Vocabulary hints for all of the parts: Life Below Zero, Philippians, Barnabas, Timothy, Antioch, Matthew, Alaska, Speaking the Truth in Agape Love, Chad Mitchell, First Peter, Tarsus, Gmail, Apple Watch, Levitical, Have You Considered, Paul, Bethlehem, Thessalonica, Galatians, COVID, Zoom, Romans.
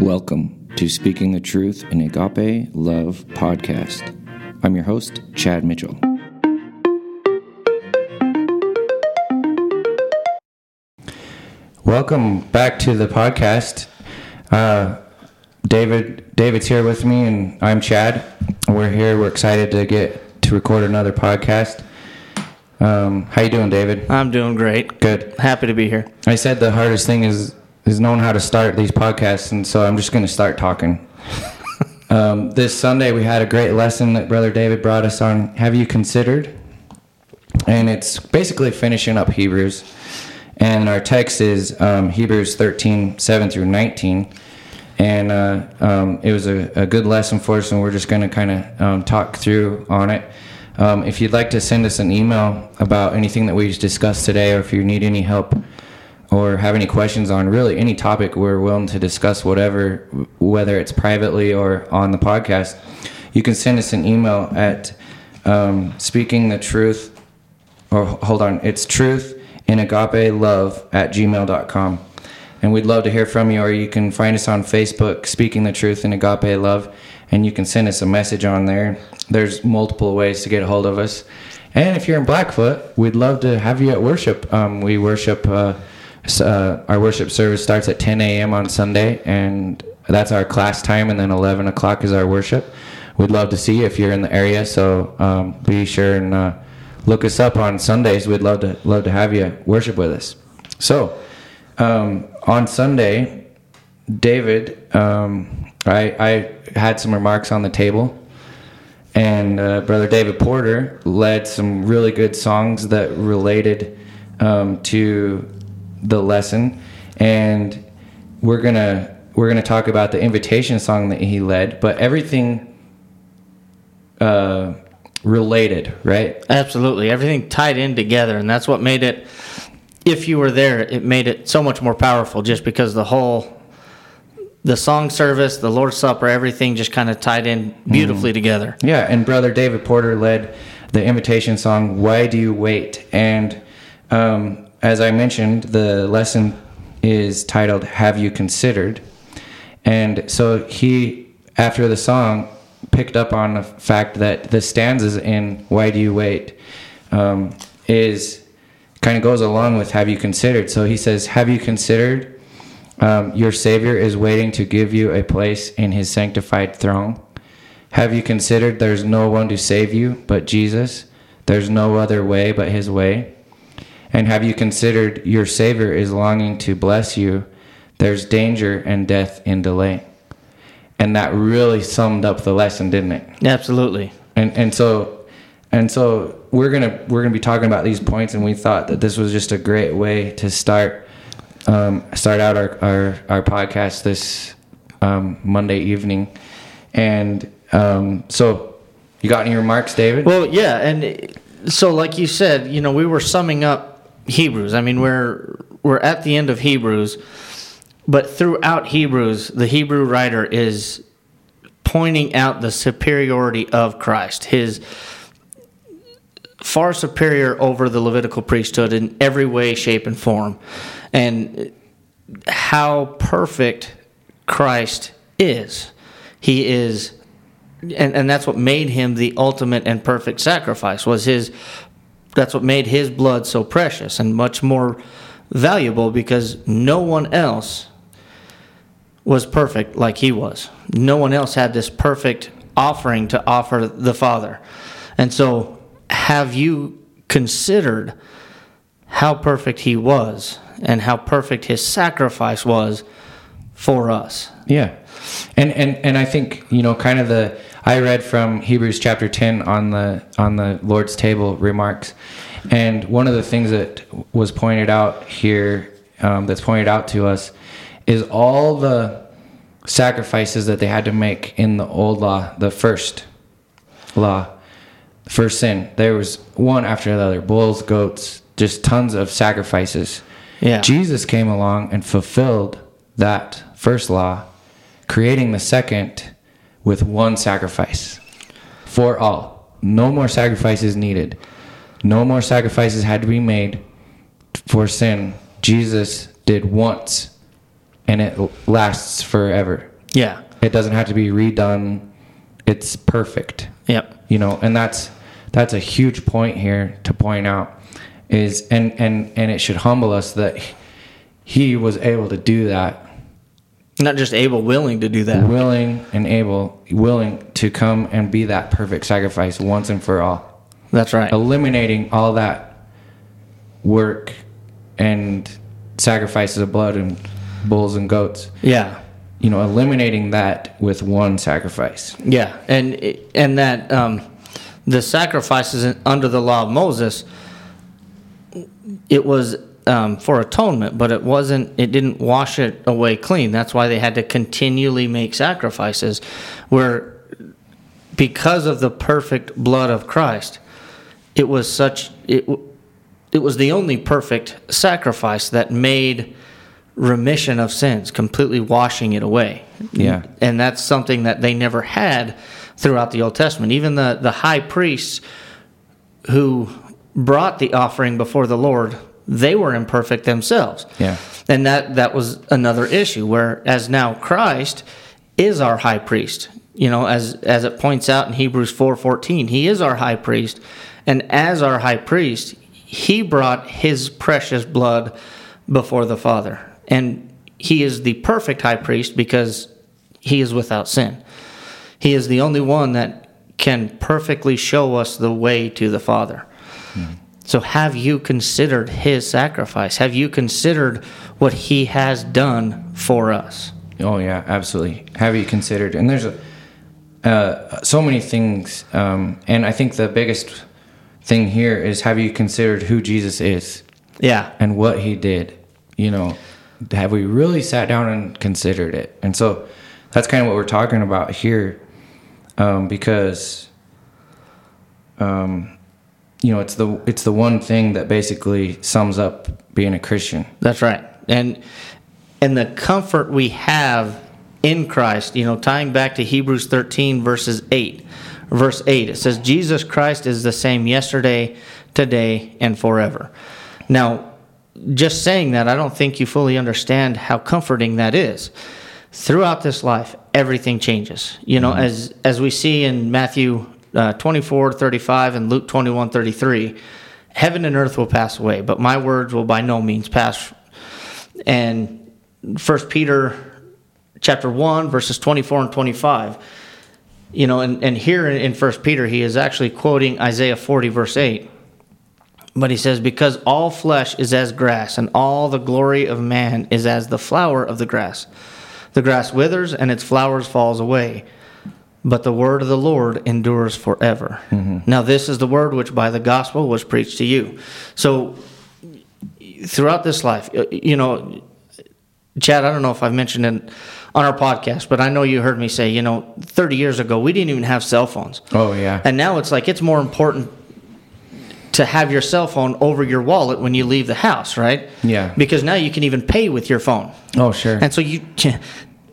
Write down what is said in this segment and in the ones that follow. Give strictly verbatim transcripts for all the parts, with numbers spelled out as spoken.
Welcome to Speaking the Truth in Agape Love podcast. I'm your host, Chad Mitchell. Welcome back to the podcast. Uh, David, David's here with me, and I'm Chad. We're here. We're excited to get to record another podcast. Um, how you doing, David? I'm doing great. Good. Happy to be here. I said the hardest thing is. is knowing how to start these podcasts, and so I'm just going to start talking. um, this Sunday, we had a great lesson that Brother David brought us on, Have You Considered? And it's basically finishing up Hebrews. And our text is um, Hebrews thirteen, seven through nineteen. And uh, um, it was a, a good lesson for us, and we're just going to kind of um, talk through on it. Um, if you'd like to send us an email about anything that we discussed today, or if you need any help, or have any questions on really any topic, we're willing to discuss whatever, whether it's privately or on the podcast. You can send us an email at um, speaking the truth, or hold on, it's truth in agape love at gmail dot com. And we'd love to hear from you, or you can find us on Facebook, Speaking the Truth in Agape Love, and you can send us a message on there. There's multiple ways to get a hold of us. And if you're in Blackfoot, we'd love to have you at worship. Um, we worship... Uh, Uh, our worship service starts at ten a.m. on Sunday, and that's our class time, and then eleven o'clock is our worship. We'd love to see you if you're in the area, so um, be sure and uh, look us up on Sundays. We'd love to love to have you worship with us. So, um, on Sunday, David, um, I, I had some remarks on the table, and uh, Brother David Porter led some really good songs that related um, to... the lesson, and we're gonna we're gonna talk about the invitation song that he led, but everything uh related, right? Absolutely, everything tied in together, and that's what made it. If you were there, it made it so much more powerful, just because the whole the song service, the Lord's Supper, everything just kind of tied in beautifully mm. together. Yeah, and Brother David Porter led the invitation song, "Why Do You Wait?" and um. As I mentioned, the lesson is titled, Have You Considered? And so he, after the song, picked up on the fact that the stanzas in Why Do You Wait? Um, is kind of goes along with Have You Considered? So he says, have you considered um, your Savior is waiting to give you a place in his sanctified throne? Have you considered there's no one to save you but Jesus? There's no other way but his way. And have you considered your Savior is longing to bless you? There's danger and death in delay. And that really summed up the lesson, didn't it? Absolutely. And and so and so we're gonna we're gonna be talking about these points, and we thought that this was just a great way to start um, start out our, our, our podcast this um, Monday evening. And um, so you got any remarks, David? Well, yeah, and so like you said, you know, we were summing up Hebrews. I mean, we're we're at the end of Hebrews, but throughout Hebrews, the Hebrew writer is pointing out the superiority of Christ, his far superior over the Levitical priesthood in every way, shape, and form, and how perfect Christ is. He is, and, and that's what made him the ultimate and perfect sacrifice, was his That's what made his blood so precious and much more valuable, because no one else was perfect like he was. No one else had this perfect offering to offer the Father. And so, have you considered how perfect he was and how perfect his sacrifice was for us? Yeah. And and and I think, you know, kind of the I read from Hebrews chapter ten on the on the Lord's Table remarks, and one of the things that was pointed out here, um, that's pointed out to us, is all the sacrifices that they had to make in the old law, the first law, first sin. There was one after the other, bulls, goats, just tons of sacrifices. Yeah. Jesus came along and fulfilled that first law, creating the second with one sacrifice for all. No more sacrifices needed. No more sacrifices had to be made for sin. Jesus did once and it lasts forever. Yeah. It doesn't have to be redone. It's perfect. Yep. You know, and that's that's a huge point here to point out is, and, and, and it should humble us that he was able to do that. Not just able, willing to do that. Willing and able, willing to come and be that perfect sacrifice once and for all. That's right. Eliminating all that work and sacrifices of blood and bulls and goats. Yeah. You know, eliminating that with one sacrifice. Yeah, and and that um, the sacrifices under the law of Moses, it was um, for atonement, but it wasn't. It didn't wash it away clean. That's why they had to continually make sacrifices, where because of the perfect blood of Christ, it was such. It it was the only perfect sacrifice that made remission of sins, completely washing it away. Yeah. And that's something that they never had throughout the Old Testament. Even the, the high priests who brought the offering before the Lord, they were imperfect themselves. Yeah. And that, that was another issue, whereas now Christ is our high priest. You know, as as it points out in Hebrews four fourteen, he is our high priest. And as our high priest, he brought his precious blood before the Father. And he is the perfect high priest because he is without sin. He is the only one that can perfectly show us the way to the Father. Mm-hmm. So have you considered his sacrifice? Have you considered what he has done for us? Oh, yeah, absolutely. Have you considered? And there's a, uh, so many things. Um, and I think the biggest thing here is, have you considered who Jesus is? Yeah. And what he did, you know. Have we really sat down and considered it? And so that's kind of what we're talking about here, um, because, um, you know, it's the it's the one thing that basically sums up being a Christian. That's right. And and the comfort we have in Christ, you know, tying back to Hebrews thirteen, verses eight, verse eight, it says, Jesus Christ is the same yesterday, today, and forever. Now, just saying that, I don't think you fully understand how comforting that is. Throughout this life, everything changes. You know, mm-hmm. as as we see in Matthew uh, twenty-four thirty-five and Luke twenty-one thirty-three, heaven and earth will pass away, but my words will by no means pass. And First Peter chapter one, verses twenty-four and twenty-five, you know, and, and here in First Peter, he is actually quoting Isaiah forty, verse eight. But he says, because all flesh is as grass, and all the glory of man is as the flower of the grass. The grass withers, and its flowers falls away. But the word of the Lord endures forever. Mm-hmm. Now this is the word which by the gospel was preached to you. So throughout this life, you know, Chad, I don't know if I've mentioned it on our podcast, but I know you heard me say, you know, thirty years ago, we didn't even have cell phones. Oh, yeah. And now it's like it's more important to have your cell phone over your wallet when you leave the house, right? Yeah. Because now you can even pay with your phone. Oh, sure. And so you,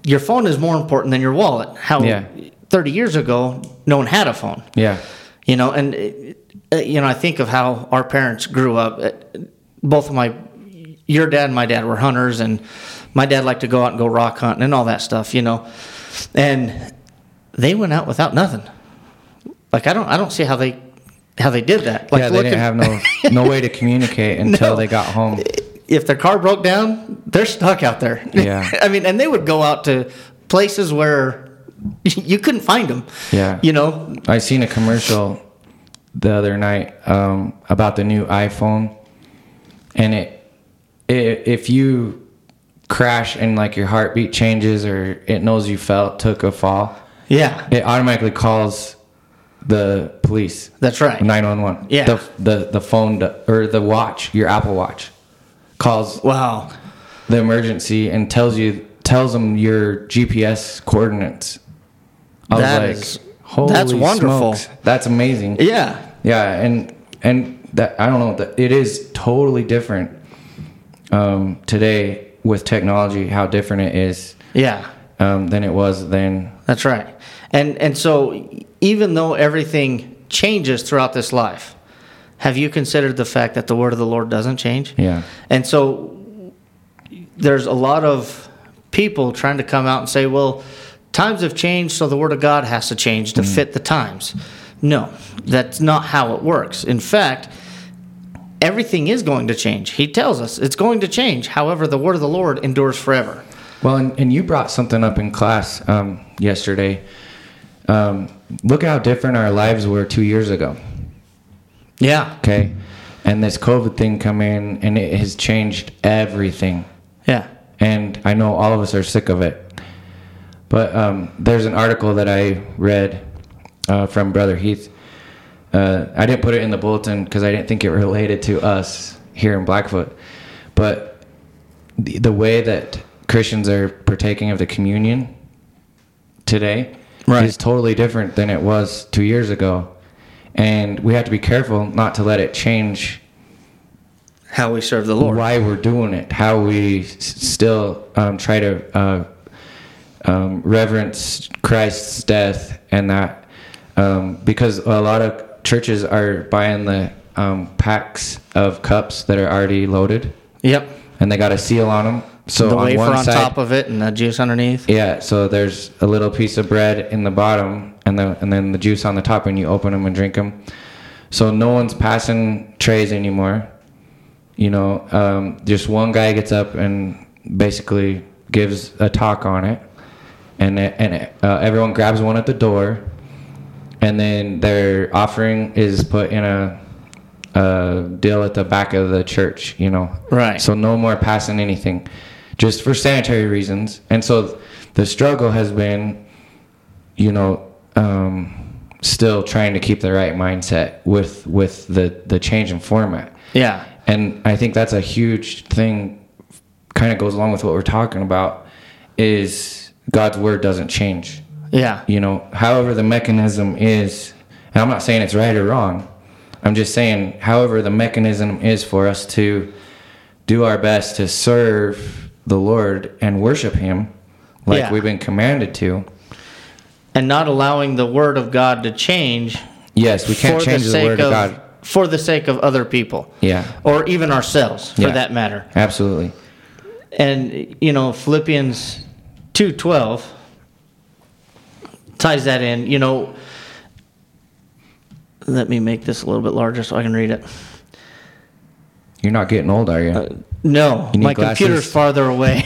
your phone is more important than your wallet. How yeah. thirty years ago, no one had a phone. Yeah. You know, and you know, I think of how our parents grew up. Both of my, your dad and my dad were hunters, and my dad liked to go out and go rock hunting and all that stuff, you know. And they went out without nothing. Like I don't, I don't see how they. How they did that. Like yeah, they looking, didn't have no no way to communicate until no. they got home. If their car broke down, they're stuck out there. Yeah. I mean, and they would go out to places where you couldn't find them. Yeah. You know? I seen a commercial the other night um, about the new iPhone. And it, it if you crash and, like, your heartbeat changes or it knows you fell, took a fall. Yeah. It automatically calls the police. That's right. nine one one. Yeah. The the, the phone to, or the watch, your Apple Watch, calls. Wow. The emergency and tells you tells them your G P S coordinates. I that was like, is, holy that's wonderful. Smokes. That's amazing. Yeah. Yeah, and and that I don't know that it is totally different um, today with technology. How different it is. Yeah. Um, than it was then. That's right. And and so even though everything changes throughout this life, have you considered the fact that the word of the Lord doesn't change? Yeah. And so there's a lot of people trying to come out and say, well, times have changed, so the Word of God has to change to mm. fit the times. No, that's not how it works. In fact, everything is going to change. He tells us it's going to change. However, the Word of the Lord endures forever. Well, and, and you brought something up in class um, yesterday. Um, look how different our lives were two years ago. Yeah. Okay. And this COVID thing come in, and it has changed everything. Yeah. And I know all of us are sick of it. But um, there's an article that I read uh, from Brother Heath. Uh, I didn't put it in the bulletin because I didn't think it related to us here in Blackfoot. But the, the way that Christians are partaking of the communion today right. is totally different than it was two years ago. And we have to be careful not to let it change how we serve the Lord, why we're doing it, how we s- still um, try to uh, um, reverence Christ's death and that. Um, because a lot of churches are buying the um, packs of cups that are already loaded. Yep. And they got a seal on them. So the wafer on, one on side, top of it and the juice underneath. Yeah, so there's a little piece of bread in the bottom and the and then the juice on the top when you open them and drink them. So no one's passing trays anymore. You know, um, just one guy gets up and basically gives a talk on it, and it, and it, uh, everyone grabs one at the door, and then their offering is put in a. Uh, deal at the back of the church, you know. Right. So no more passing anything, just for sanitary reasons. And so th- the struggle has been, you know, um, still trying to keep the right mindset with with the the change in format. Yeah. And I think that's a huge thing. Kind of goes along with what we're talking about is God's word doesn't change. Yeah. You know, however the mechanism is, and I'm not saying it's right or wrong. I'm just saying, however the mechanism is for us to do our best to serve the Lord and worship Him like yeah. we've been commanded to. And not allowing the Word of God to change. Yes, we can't change the, the Word of, of God. For the sake of other people. Yeah. Or even ourselves, for yeah. that matter. Absolutely. And, you know, Philippians two twelve ties that in, you know. Let me make this a little bit larger so I can read it. You're not getting old, are you? Uh, no, you my glasses? Computer's farther away.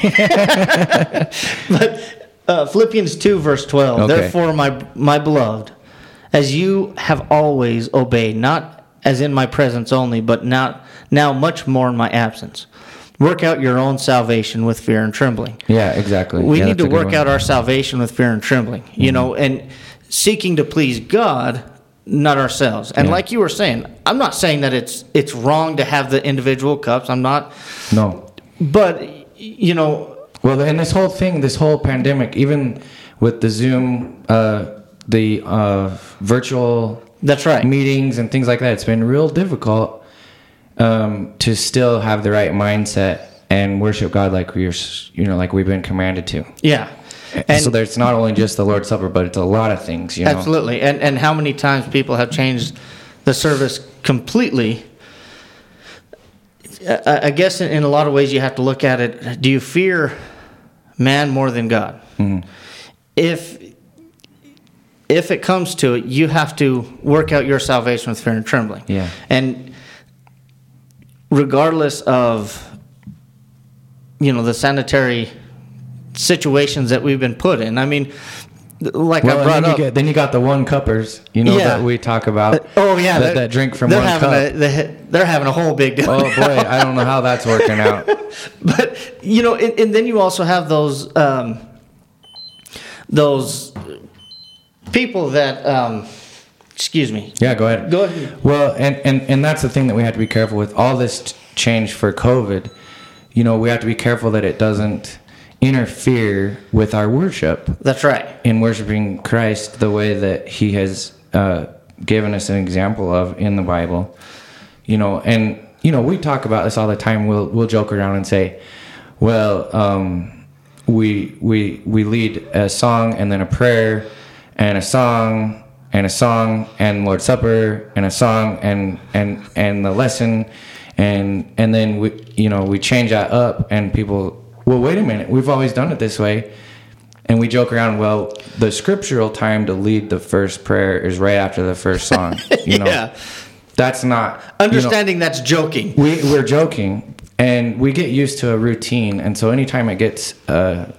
But uh, Philippians two, verse twelve. Okay. Therefore, my my beloved, as you have always obeyed, not as in my presence only, but not, now much more in my absence. Work out your own salvation with fear and trembling. Yeah, exactly. We yeah, need to work out our salvation with fear and trembling, mm-hmm. you know, and seeking to please God, not ourselves. And yeah. like you were saying, I'm not saying that it's it's wrong to have the individual cups. I'm not. No. But, you know. Well, and this whole thing, this whole pandemic, even with the Zoom, uh, the uh, virtual that's right. meetings and things like that, it's been real difficult um, to still have the right mindset and worship God like we're, you know, like we've been commanded to. Yeah. And so there's not only just the Lord's Supper, but it's a lot of things, you know. Absolutely. And and how many times people have changed the service completely. I, I guess in, in a lot of ways you have to look at it. Do you fear man more than God? Mm-hmm. If if it comes to it, you have to work out your salvation with fear and trembling. Yeah. And regardless of, you know, the sanitary situations that we've been put in. I mean, like well, I brought then up. You get, then you got the one cuppers, you know, yeah. that we talk about. Uh, oh, yeah. That, that drink from one cup. A, they, they're having a whole big deal. Oh, boy. I don't know how that's working out. But, you know, and, and then you also have those um, those people that, um, excuse me. Yeah, go ahead. Go ahead. Well, and, and, and that's the thing that we have to be careful with. All this change for COVID, you know, we have to be careful that it doesn't interfere with our worship. That's right. In worshiping Christ the way that He has uh, given us an example of in the Bible, you know, and you know we talk about this all the time. We'll we'll joke around and say, well, um, we we we lead a song and then a prayer and a song and a song and Lord's Supper and a song and and and the lesson and and then we you know we change that up and people well, wait a minute, we've always done it this way. And we joke around, well, the scriptural time to lead the first prayer is right after the first song. You know, yeah. That's not... Understanding you know, that's joking. We, we're joking, and we get used to a routine, and so anytime it gets, uh,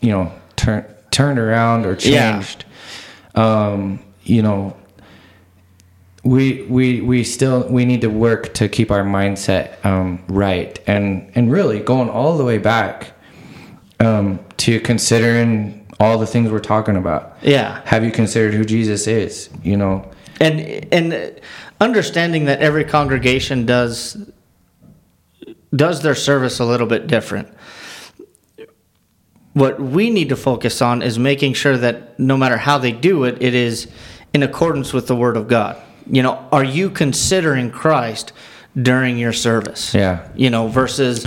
you know, tur- turned around or changed, yeah. um, you know, we we we still we need to work to keep our mindset um, right. And, and really, going all the way back... Um, to considering all the things we're talking about. Yeah. Have you considered who Jesus is, you know? And and understanding that every congregation does does their service a little bit different. What we need to focus on is making sure that no matter how they do it, it is in accordance with the Word of God. You know, are you considering Christ during your service? Yeah. You know, versus...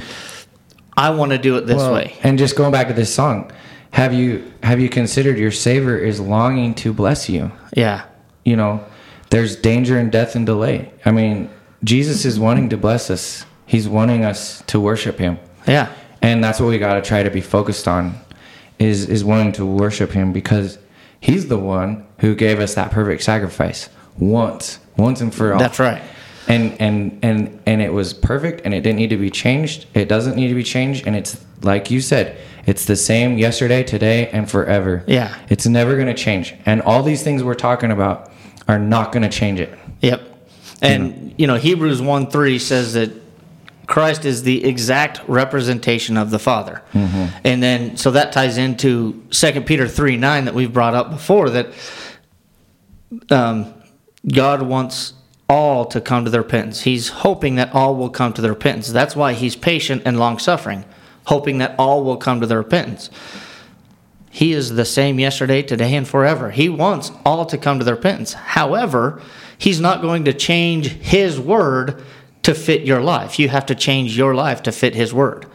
I want to do it this well, way. And just going back to this song, have you have you considered your Savior is longing to bless you? Yeah. You know, there's danger and death and delay. I mean, Jesus is wanting to bless us. He's wanting us to worship Him. Yeah. And that's what we got to try to be focused on, is is wanting to worship Him, because He's the one who gave us that perfect sacrifice once, once and for all. That's right. And, and and and it was perfect, and it didn't need to be changed. It doesn't need to be changed, and it's like you said, it's the same yesterday, today, and forever. Yeah. It's never going to change. And all these things we're talking about are not going to change it. Yep. And, mm-hmm. you know, Hebrews one three says that Christ is the exact representation of the Father. Mm-hmm. And then, so that ties into Second Peter three nine that we've brought up before, that um, God wants... all to come to their repentance. He's hoping that all will come to their repentance. That's why He's patient and long-suffering, hoping that all will come to their repentance. He is the same yesterday, today, and forever. He wants all to come to their repentance. However, He's not going to change His word to fit your life. You have to change your life to fit His word.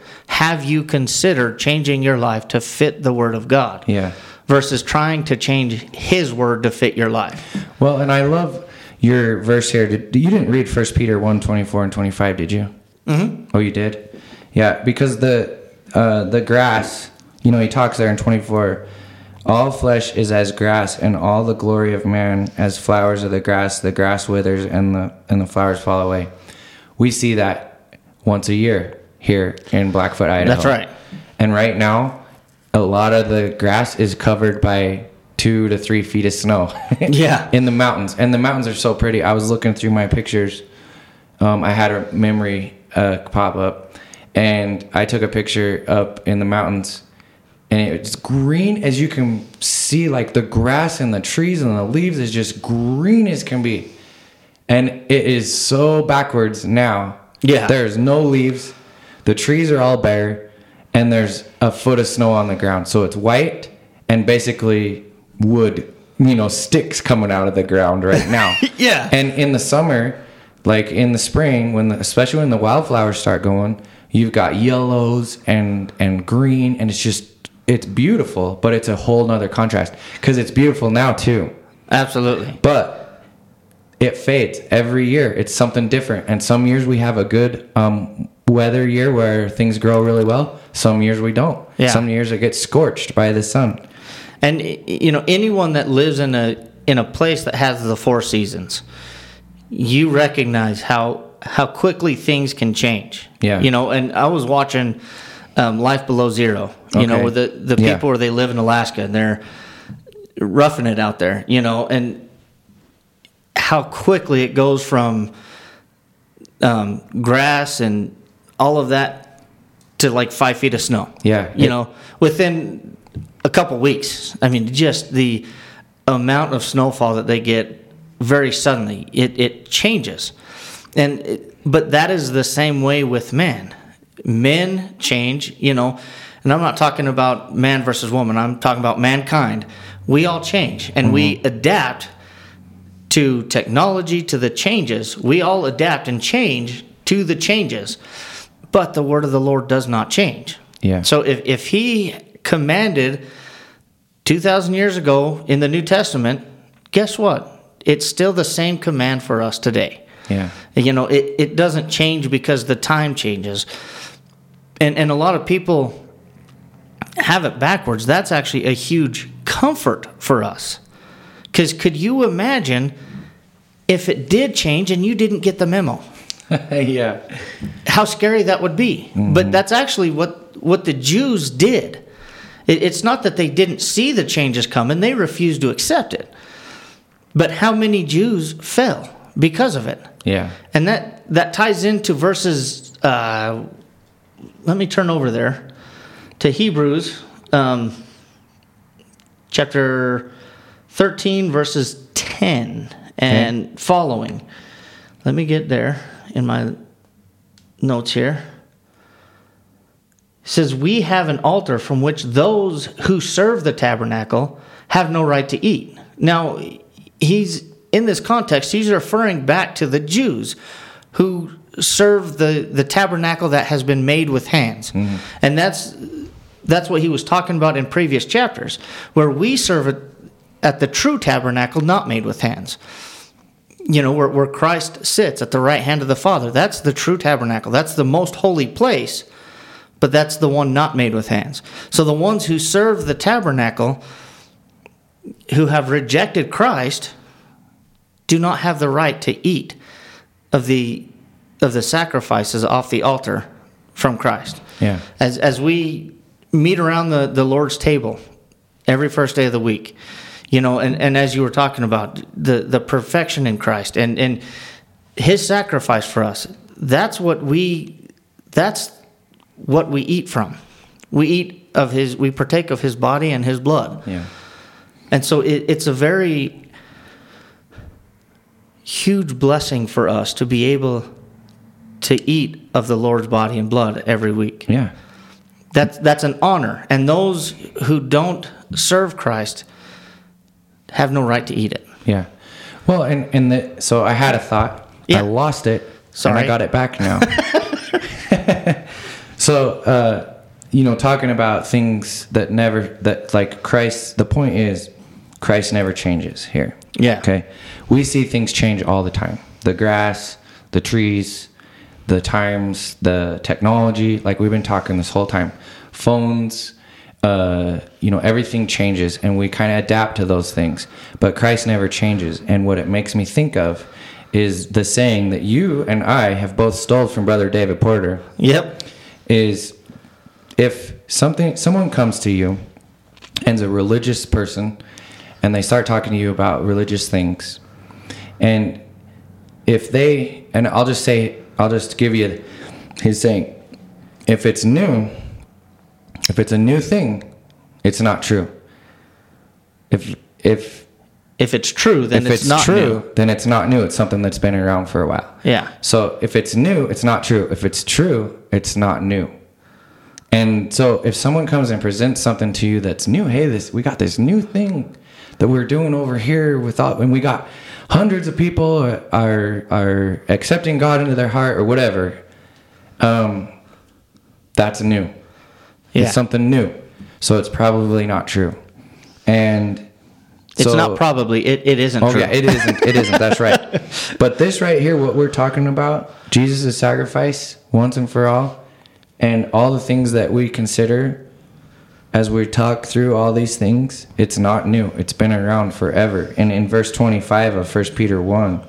Have you considered changing your life to fit the Word of God? Yeah. Versus trying to change His word to fit your life. Well, and I love... your verse here, did, you didn't read First Peter one twenty-four and twenty-five, did you? Mm-hmm. Oh, you did? Yeah, because the uh, the grass, you know, he talks there in twenty-four, all flesh is as grass, and all the glory of man as flowers of the grass. The grass withers, and the and the flowers fall away. We see that once a year here in Blackfoot, Idaho. That's right. And right now, a lot of the grass is covered by... two to three feet of snow. Yeah. In the mountains. And the mountains are so pretty. I was looking through my pictures. Um, I had a memory uh, pop up, and I took a picture up in the mountains, and it's green as you can see. Like the grass and the trees and the leaves is just green as can be. And it is so backwards now. Yeah. There's no leaves. The trees are all bare, and there's a foot of snow on the ground. So it's white and basically... wood, you know, sticks coming out of the ground right now. Yeah. And in the summer, like in the spring, when the, especially when the wildflowers start going, you've got yellows and and green, and it's just, it's beautiful, but it's a whole nother contrast, because it's beautiful now too. Absolutely. But it fades every year. It's something different. And some years we have a good um weather year where things grow really well. Some years we don't. Yeah. Some years it gets scorched by the sun. And, you know, anyone that lives in a in a place that has the four seasons, you recognize how how quickly things can change. Yeah. You know, and I was watching um, Life Below Zero, you okay. know, with the, the people yeah. where they live in Alaska, and they're roughing it out there, you know, and how quickly it goes from um, grass and all of that to like five feet of snow. Yeah. You it, know, within... a couple weeks. I mean, just the amount of snowfall that they get very suddenly. It it changes. And it, but that is the same way with men. Men change, you know. And I'm not talking about man versus woman. I'm talking about mankind. We all change, and mm-hmm. we adapt to technology, to the changes. We all adapt and change to the changes. But the word of the Lord does not change. Yeah. So if if he commanded two thousand years ago in the New Testament, guess what? It's still the same command for us today. Yeah. You know, it, it doesn't change because the time changes. And and a lot of people have it backwards, that's actually a huge comfort for us. Because could you imagine if it did change and you didn't get the memo? Yeah. How scary that would be. Mm-hmm. But that's actually what, what the Jews did. It, it's not that they didn't see the changes coming. They refused to accept it. But how many Jews fell because of it? Yeah. And that, that ties into verses... Uh, let me turn over there to Hebrews um, chapter thirteen, verses ten and okay. following. Let me get there in my notes here. It says, "We have an altar from which those who serve the tabernacle have no right to eat." Now, he's in this context, he's referring back to the Jews who serve the, the tabernacle that has been made with hands. Mm-hmm. And that's that's what he was talking about in previous chapters, where we serve a, at the true tabernacle not made with hands. You know, where, where Christ sits at the right hand of the Father. That's the true tabernacle. That's the most holy place, but that's the one not made with hands. So the ones who serve the tabernacle, who have rejected Christ, do not have the right to eat of the of the sacrifices off the altar from Christ. Yeah. As as we meet around the, the Lord's table every first day of the week, you know, and, and as you were talking about, the, the perfection in Christ and, and his sacrifice for us, that's what we that's what we eat from. We eat of his we partake of his body and his blood. Yeah. And so it, it's a very huge blessing for us to be able to eat of the Lord's body and blood every week. Yeah. That's, that's an honor. And those who don't serve Christ have no right to eat it. Yeah. Well, and, and the, so I had a thought. Yeah. I lost it. Sorry. And I got it back now. So, uh, you know, talking about things that never, that like Christ, the point is Christ never changes here. Yeah. Okay. We see things change all the time. The grass, the trees, the times, the technology, like we've been talking this whole time, phones, uh, you know, everything changes and we kind of adapt to those things, but Christ never changes. And what it makes me think of is the saying that you and I have both stole from Brother David Porter. Yep. Is if something, someone comes to you and's a religious person and they start talking to you about religious things, and if they, and I'll just say, I'll just give you, he's saying, if it's new, if it's a new thing, it's not true. If if if it's true, then if it's, it's not true, new. Then it's not new. It's something that's been around for a while. Yeah. So if it's new, it's not true. If it's true, it's not new. And so if someone comes and presents something to you that's new, hey, this we got this new thing that we're doing over here without, and we got hundreds of people are, are are accepting God into their heart or whatever. Um, that's new. Yeah. It's something new. So it's probably not true. And so, it's not probably. It, it isn't oh, true. Yeah, it isn't. It isn't. That's right. But this right here, what we're talking about, Jesus' sacrifice once and for all, and all the things that we consider as we talk through all these things, it's not new. It's been around forever. And in verse twenty-five of First Peter one,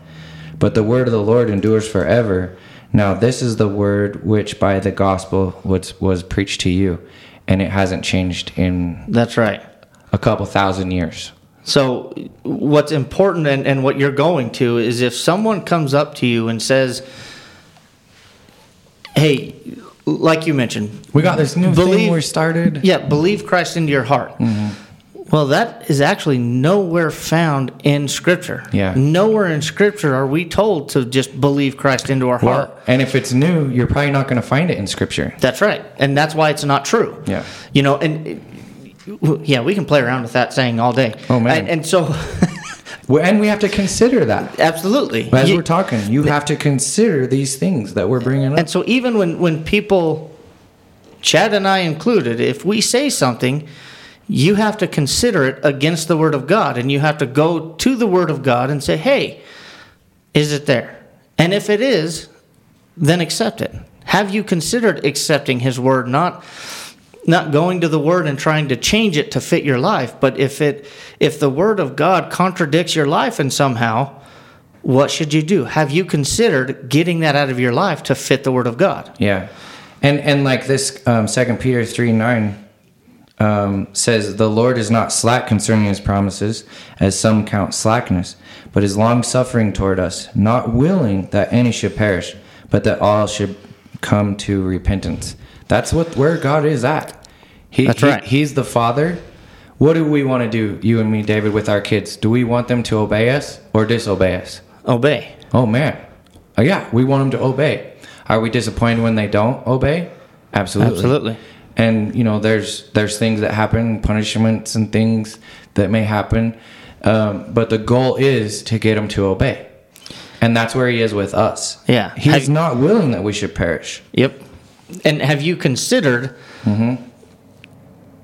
"But the word of the Lord endures forever. Now this is the word which by the gospel was, was preached to you." And it hasn't changed in that's right. a couple thousand years. So what's important and, and what you're going to is if someone comes up to you and says, hey, like you mentioned, we got this new believe, thing we started. Yeah, believe Christ into your heart. Mm-hmm. Well, that is actually nowhere found in Scripture. Yeah. Nowhere in Scripture are we told to just believe Christ into our well, heart. And if it's new, you're probably not going to find it in Scripture. That's right. And that's why it's not true. Yeah. You know, and yeah, we can play around with that saying all day. Oh, man. I, and so... And we have to consider that. Absolutely. As you, we're talking, you have to consider these things that we're bringing up. And so even when, when people, Chad and I included, if we say something, you have to consider it against the Word of God. And you have to go to the Word of God and say, hey, is it there? And if it is, then accept it. Have you considered accepting His Word? Not, not going to the Word and trying to change it to fit your life. But if it, if the Word of God contradicts your life in somehow, what should you do? Have you considered getting that out of your life to fit the Word of God? Yeah. And and like this, um, Second Peter three nine um, says, "The Lord is not slack concerning His promises, as some count slackness, but is long-suffering toward us, not willing that any should perish, but that all should come to repentance." That's what where God is at. He, That's right. He, he's the Father. What do we want to do, you and me, David, with our kids? Do we want them to obey us or disobey us? Obey. Oh, man. Oh, yeah, we want them to obey. Are we disappointed when they don't obey? Absolutely. Absolutely. And, you know, there's there's things that happen, punishments and things that may happen. Um, but the goal is to get them to obey. And that's where He is with us. Yeah. He's have, not willing that we should perish. Yep. And have you considered mm-hmm.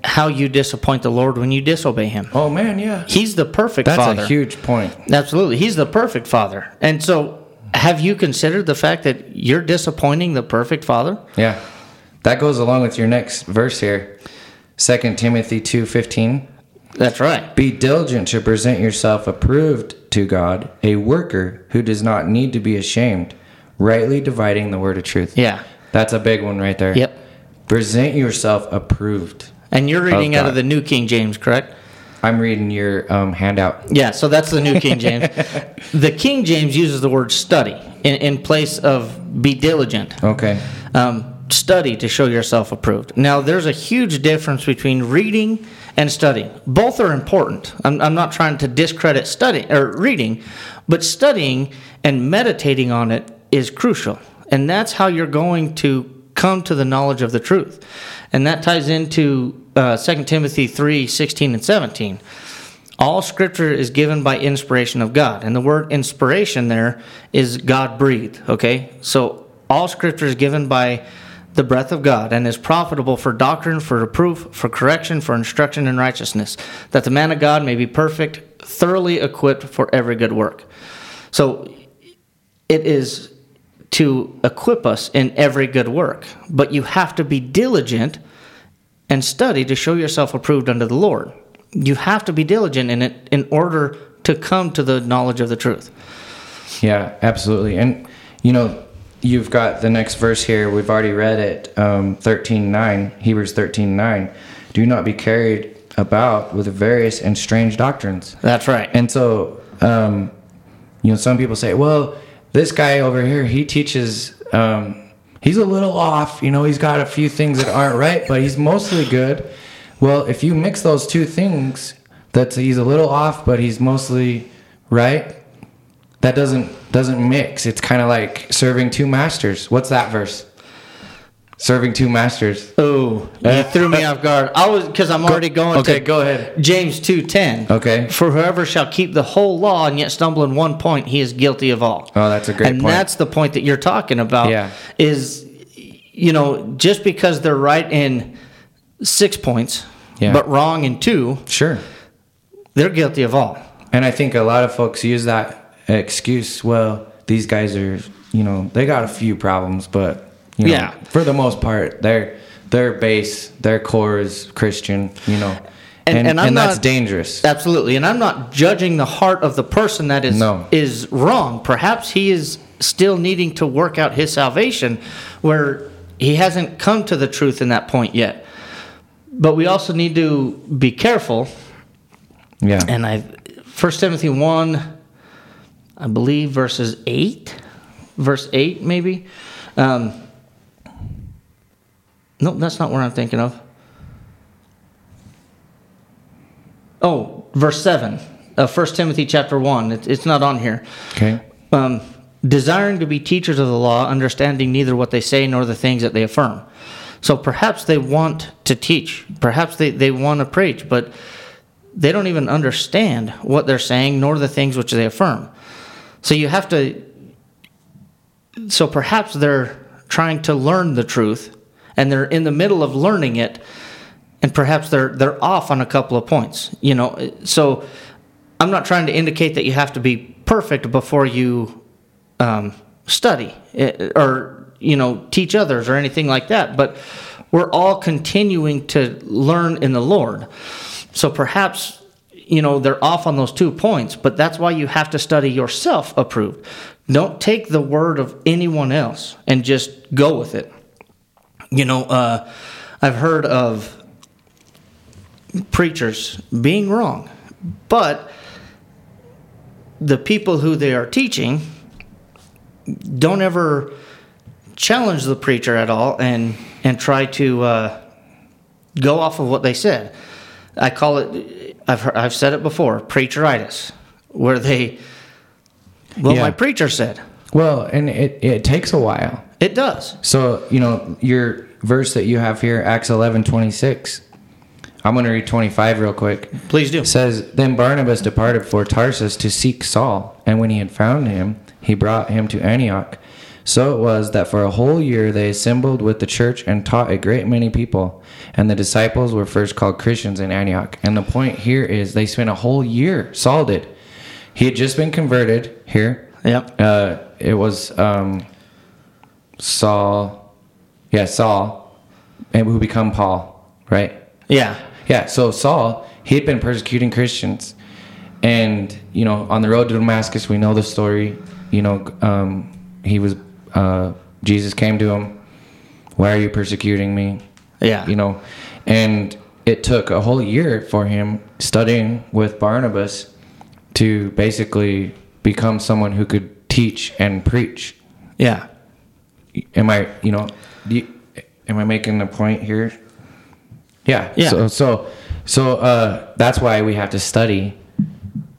how you disappoint the Lord when you disobey Him? Oh, man, yeah. He's the perfect that's Father. That's a huge point. Absolutely. He's the perfect Father. And so, have you considered the fact that you're disappointing the perfect Father? Yeah. That goes along with your next verse here. Second Timothy two fifteen. That's right. "Be diligent to present yourself approved to God, a worker who does not need to be ashamed, rightly dividing the word of truth." Yeah. That's a big one right there. Yep. Present yourself approved. And you're reading of out of the New King James, correct? I'm reading your um, handout. Yeah, so that's the New King James. The King James uses the word study in, in place of be diligent. Okay. Um, study to show yourself approved. Now, there's a huge difference between reading and studying. Both are important. I'm, I'm not trying to discredit study or reading, but studying and meditating on it is crucial. And that's how you're going to come to the knowledge of the truth. And that ties into Uh, Second Timothy three sixteen and seventeen. All scripture is given by inspiration of God. And the word inspiration there is God-breathed, okay? So all scripture is given by the breath of God and is profitable for doctrine, for reproof, for correction, for instruction in righteousness, that the man of God may be perfect, thoroughly equipped for every good work. So it is to equip us in every good work. But you have to be diligent and study to show yourself approved unto the Lord. You have to be diligent in it in order to come to the knowledge of the truth. Yeah, absolutely. And, you know, you've got the next verse here. We've already read it, um, thirteen nine, Hebrews thirteen nine. "Do not be carried about with various and strange doctrines." That's right. And so, um, you know, some people say, well, this guy over here, he teaches... Um, He's a little off, you know, he's got a few things that aren't right, but he's mostly good. Well, if you mix those two things, that's he's a little off, but he's mostly right, that doesn't doesn't mix. It's kind of like serving two masters. What's that verse? Serving two masters. Oh, you threw me off guard. I was because I'm already going okay, to go ahead. James two ten. Okay. "For whoever shall keep the whole law and yet stumble in one point, he is guilty of all." Oh, that's a great and point. And that's the point that you're talking about. Yeah. Is, you know, just because they're right in six points, yeah. but wrong in two, sure, they're guilty of all. And I think a lot of folks use that excuse. Well, these guys are, you know, they got a few problems, but. You know, yeah, for the most part, their their base, their core is Christian, you know, and and, and, and that's not, dangerous. Absolutely, and I'm not judging the heart of the person that is no. is wrong. Perhaps he is still needing to work out his salvation, where he hasn't come to the truth in that point yet. But we also need to be careful. Yeah, and I, First Timothy one, I believe verses eight, verse eight maybe. Um, No, that's not what I'm thinking of. Oh, verse seven of First Timothy chapter one. It, it's not on here. Okay. Um, "Desiring to be teachers of the law, understanding neither what they say nor the things that they affirm." So perhaps they want to teach. Perhaps they, they want to preach, but they don't even understand what they're saying nor the things which they affirm. So you have to... So perhaps they're trying to learn the truth, and they're in the middle of learning it, and perhaps they're they're off on a couple of points, you know. So I'm not trying to indicate that you have to be perfect before you um, study it, or, you know, teach others or anything like that. But we're all continuing to learn in the Lord. So perhaps, you know, they're off on those two points, but that's why you have to study yourself approved. Don't take the word of anyone else and just go with it. You know, uh, I've heard of preachers being wrong, but the people who they are teaching don't ever challenge the preacher at all and, and try to uh, go off of what they said. I call it, I've heard, I've said it before, preacheritis, where they, well, yeah. my preacher said. Well, and it, it takes a while. It does. So, you know, your verse that you have here, Acts eleven twenty-six. I'm going to read twenty-five real quick. Please do. It says, "Then Barnabas departed for Tarsus to seek Saul, and when he had found him, he brought him to Antioch. So it was that for a whole year they assembled with the church and taught a great many people, and the disciples were first called Christians in Antioch." And the point here is they spent a whole year. Saul did. He had just been converted here. Yep. Uh, it was um, Saul. Yeah, Saul, who become Paul, right? Yeah. Yeah, so Saul, he had been persecuting Christians. And, you know, on the road to Damascus, we know the story. You know, um, he was... Uh, Jesus came to him. Why are you persecuting me? Yeah. You know, and it took a whole year for him studying with Barnabas to basically become someone who could teach and preach. Yeah. Am I, you know, you, am I making a point here? Yeah. Yeah. So, so, so uh, that's why we have to study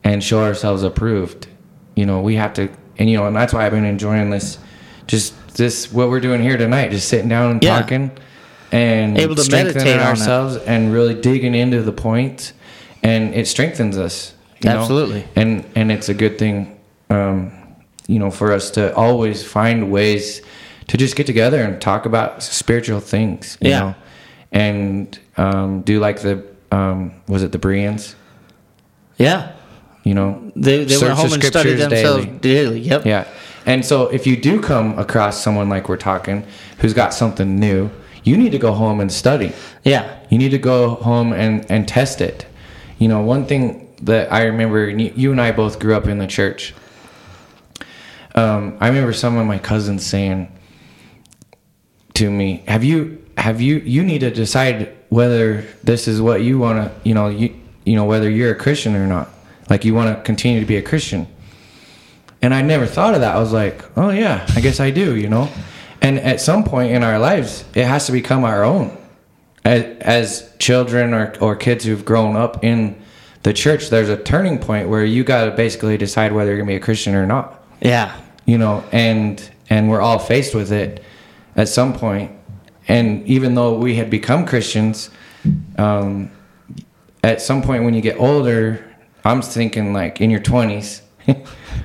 and show ourselves approved. You know, we have to, and you know, and that's why I've been enjoying this. Just this, what we're doing here tonight, just sitting down and yeah. talking and able to strengthening ourselves and really digging into the point, and it strengthens us. You Absolutely. Know? And and it's a good thing, um, you know, for us to always find ways to just get together and talk about spiritual things, you yeah. know, and um, do like the, um, was it the Bereans? Yeah. You know, they, they went home and studied themselves daily. daily. Yep. Yeah. And so if you do come across someone like we're talking who's got something new, you need to go home and study. Yeah. You need to go home and, and test it. You know, one thing that I remember, you and I both grew up in the church. Um, I remember some of my cousins saying to me, have you, have you, you need to decide whether this is what you want to, you know, you, you know, whether you're a Christian or not. Like you want to continue to be a Christian. And I never thought of that. I was like, oh, yeah, I guess I do, you know. And at some point in our lives, it has to become our own. As, as children or, or kids who've grown up in the church, there's a turning point where you got to basically decide whether you're going to be a Christian or not. Yeah. You know, and and we're all faced with it at some point. And even though we had become Christians, um, at some point when you get older, I'm thinking like in your twenties,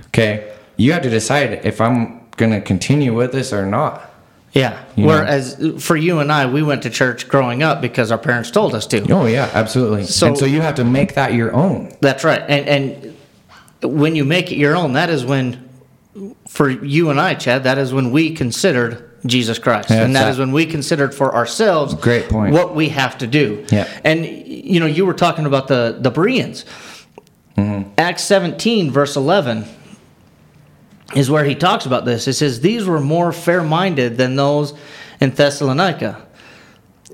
okay, you have to decide if I'm going to continue with this or not. Yeah. You Whereas know? For you and I, we went to church growing up because our parents told us to. Oh, yeah, absolutely. So, and so you have to make that your own. That's right. And, and when you make it your own, that is when, for you and I, Chad, that is when we considered Jesus Christ. Yeah, and that, that is when we considered for ourselves Great point. What we have to do. Yeah. And, you know, you were talking about the, the Bereans. Mm-hmm. Acts seventeen, verse eleven is where he talks about this. It says, "These were more fair-minded than those in Thessalonica,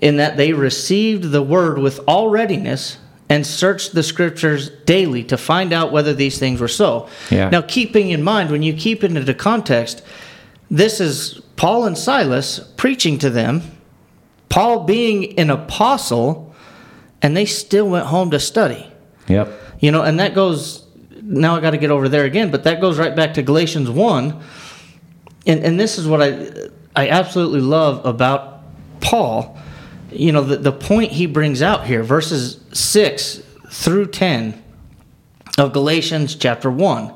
in that they received the word with all readiness and searched the scriptures daily to find out whether these things were so." Yeah. Now, keeping in mind, when you keep it into context, this is Paul and Silas preaching to them, Paul being an apostle, and they still went home to study. Yep. You know, and that goes, now I got to get over there again, but that goes right back to Galatians one. And and this is what I I absolutely love about Paul. You know, the, the point he brings out here, verses six through ten of Galatians chapter one.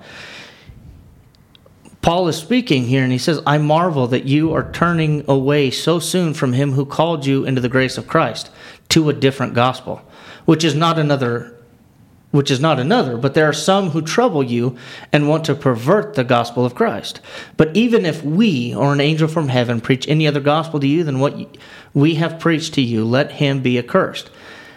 Paul is speaking here, and he says, "I marvel that you are turning away so soon from him who called you into the grace of Christ to a different gospel, which is not another which is not another, but there are some who trouble you and want to pervert the gospel of Christ. But even if we or an angel from heaven preach any other gospel to you than what we have preached to you, let him be accursed.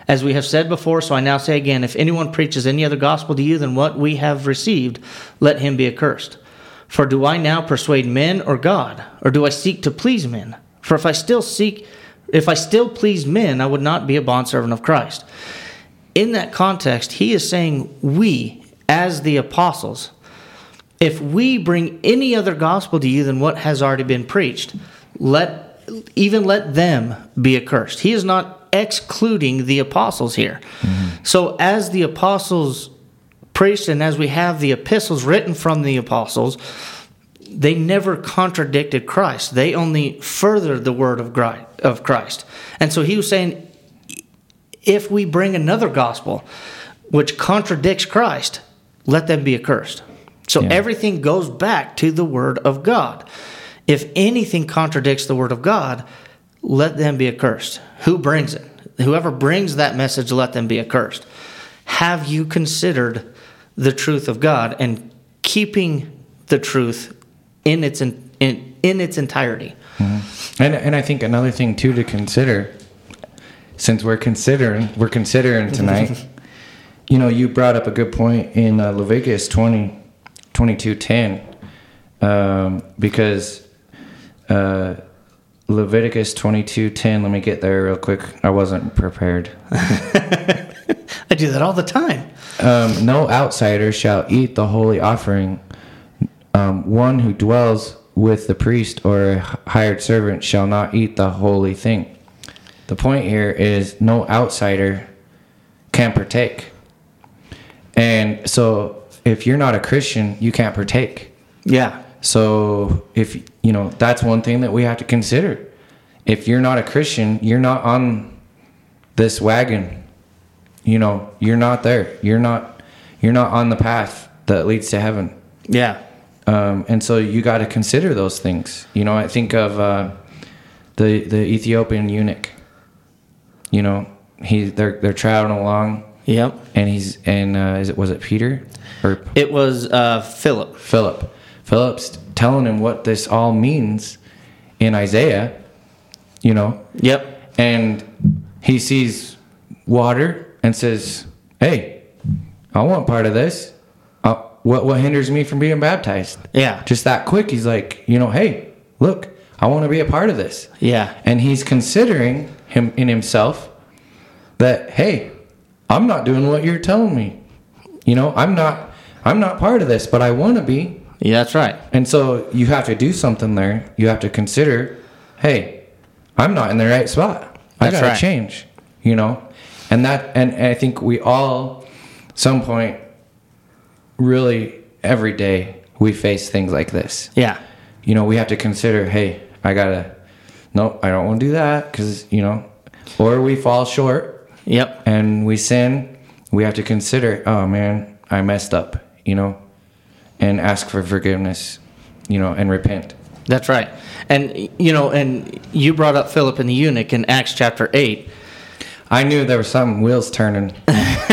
As we have said before, so I now say again, if anyone preaches any other gospel to you than what we have received, let him be accursed. For do I now persuade men or God, or do I seek to please men? For if I still seek, if I still please men, I would not be a bondservant of Christ." In that context, he is saying we, as the apostles, if we bring any other gospel to you than what has already been preached, let even let them be accursed. He is not excluding the apostles here. Mm-hmm. So as the apostles preached and as we have the epistles written from the apostles, they never contradicted Christ. They only furthered the word of Christ. And so he was saying, if we bring another gospel which contradicts Christ, let them be accursed. So yeah. Everything goes back to the word of God. If anything contradicts the word of God, let them be accursed. Who brings it? Whoever brings that message, let them be accursed. Have you considered the truth of God and keeping the truth in its in, in, in its entirety? Mm-hmm. And and I think another thing too to consider, since we're considering, we're considering tonight, you know, you brought up a good point in uh, Leviticus twenty, twenty-two, ten, um, because uh, Leviticus twenty-two, ten, let me get there real quick. I wasn't prepared. I do that all the time. Um, no outsider shall eat the holy offering. Um, one who dwells with the priest or a hired servant shall not eat the holy thing. The point here is no outsider can partake. And so if you're not a Christian, you can't partake. Yeah. So if, you know, that's one thing that we have to consider. If you're not a Christian, you're not on this wagon. You know, you're not there. You're not you're not on the path that leads to heaven. Yeah. Um, and so you got to consider those things. You know, I think of uh, the the Ethiopian eunuch. You know, he they're they're traveling along. Yep. And he's and uh, is it was it Peter? Or it was uh, Philip. Philip. Philip's telling him what this all means in Isaiah. You know. Yep. And he sees water and says, "Hey, I want part of this. Uh, what what hinders me from being baptized?" Yeah. Just that quick, he's like, you know, "Hey, look, I want to be a part of this." Yeah. And he's considering him in himself that, hey, I'm not doing what you're telling me. You know, I'm not I'm not part of this, but I want to be. Yeah, that's right. And so you have to do something there. You have to consider, hey, I'm not in the right spot. I that's gotta right. change. You know? And that and, and I think we all some point really every day we face things like this. Yeah. You know, we have to consider, hey, I gotta Nope, I don't want to do that because, you know, or we fall short. Yep. And we sin. We have to consider, oh, man, I messed up, you know, and ask for forgiveness, you know, and repent. That's right. And, you know, and you brought up Philip and the eunuch in Acts chapter eight. I knew there was some wheels turning.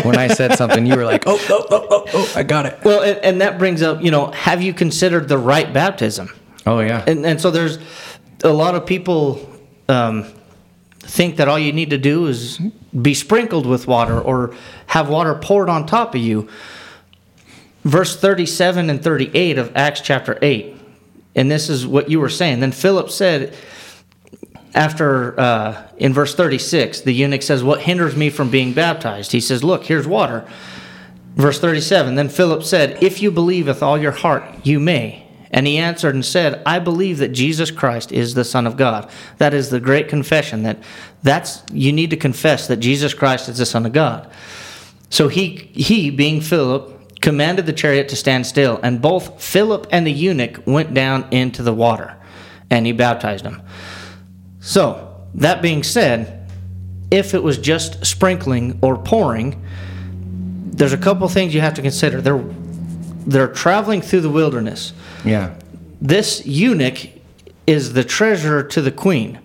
When I said something, you were like, oh, oh, oh, oh, oh, I got it. Well, and, and that brings up, you know, have you considered the right baptism? Oh, yeah. And, and so there's... a lot of people um, think that all you need to do is be sprinkled with water or have water poured on top of you. Verse thirty-seven and thirty-eight of Acts chapter eight, and this is what you were saying. Then Philip said, after uh, in verse thirty-six, the eunuch says, "What hinders me from being baptized?" He says, "Look, here's water." Verse thirty-seven, then Philip said, "If you believe with all your heart, you may." And he answered and said, "I believe that Jesus Christ is the Son of God." That is the great confession. That that's you need to confess that Jesus Christ is the Son of God. So he, he being Philip, commanded the chariot to stand still. And both Philip and the eunuch went down into the water. And he baptized him. So, that being said, if it was just sprinkling or pouring, there's a couple things you have to consider. There They're traveling through the wilderness. Yeah. This eunuch is the treasurer to the queen.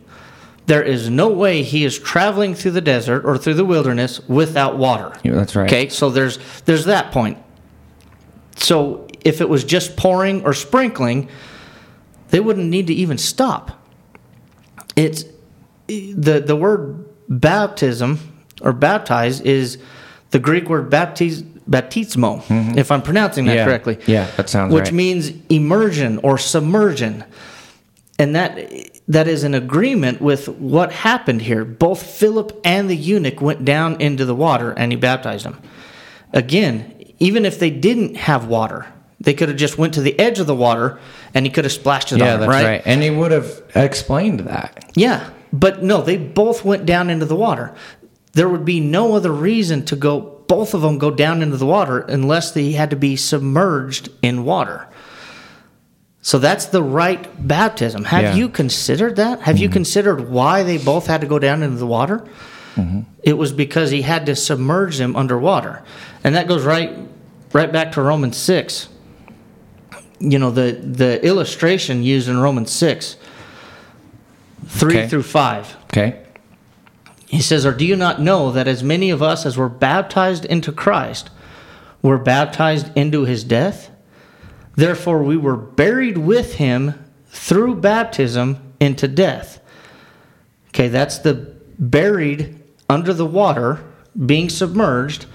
there is no way he is traveling through the desert or through the wilderness without water. Yeah, that's right. Okay, so there's there's that point. So if it was just pouring or sprinkling, they wouldn't need to even stop. It's the the word baptism or baptize is the Greek word baptiz, baptismo, mm-hmm. if I'm pronouncing that yeah. correctly. Yeah, that sounds which right. Which means immersion or submersion. And that that is in agreement with what happened here. Both Philip and the eunuch went down into the water, and he baptized them. Again, even if they didn't have water, they could have just went to the edge of the water, and he could have splashed it yeah, on them, right? Yeah, that's right. And he would have explained that. Yeah, but no, they both went down into the water. There would be no other reason to go. Both of them go down into the water unless they had to be submerged in water. So that's the right baptism. Have yeah. you considered that? Have mm-hmm. you considered why they both had to go down into the water? Mm-hmm. It was because he had to submerge them underwater. And that goes right right back to Romans six. You know, the, the illustration used in Romans six, three okay. through five. Okay. He says, "Or do you not know that as many of us as were baptized into Christ were baptized into his death? Therefore, we were buried with him through baptism into death." Okay, that's the buried under the water, being submerged,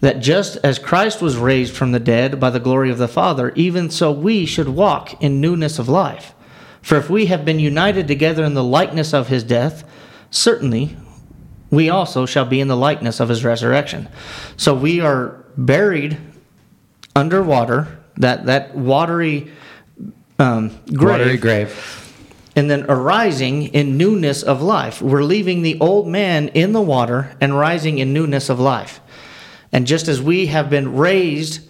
that just as Christ was raised from the dead by the glory of the Father, even so we should walk in newness of life. For if we have been united together in the likeness of his death, certainly we also shall be in the likeness of his resurrection. So we are buried underwater, That that watery, um, grave, watery grave, and then arising in newness of life. We're leaving the old man in the water and rising in newness of life. And just as we have been raised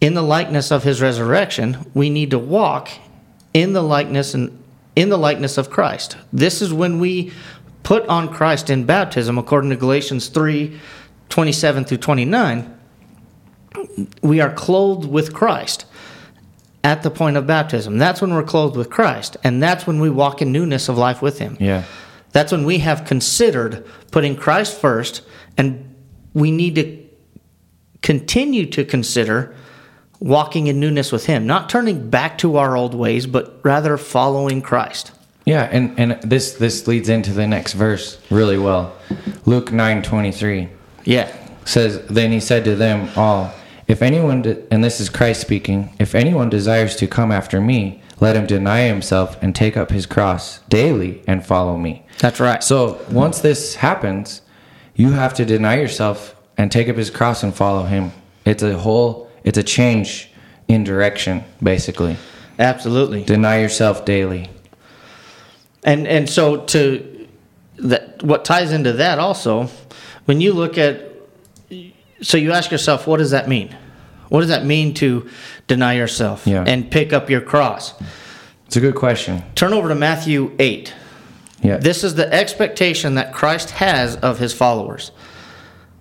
in the likeness of his resurrection, we need to walk in the likeness and in the likeness of Christ. This is when we put on Christ in baptism, according to Galatians three, twenty-seven through twenty-nine. We are clothed with Christ at the point of baptism. That's when we're clothed with Christ, and that's when we walk in newness of life with him. Yeah. That's when we have considered putting Christ first, and we need to continue to consider walking in newness with him, not turning back to our old ways, but rather following Christ. Yeah, and, and this, this leads into the next verse really well. Luke nine twenty-three. Yeah. Says, "Then he said to them all, if anyone, de- and this is Christ speaking, if anyone desires to come after me, let him deny himself and take up his cross daily and follow me." That's right. So once this happens, you have to deny yourself and take up his cross and follow him. It's a whole, it's a change in direction, basically. Absolutely. Deny yourself daily. And and so to that, what ties into that also, when you look at, so you ask yourself, what does that mean? What does that mean to deny yourself yeah. and pick up your cross? It's a good question. Turn over to Matthew eight. Yeah. This is the expectation that Christ has of his followers.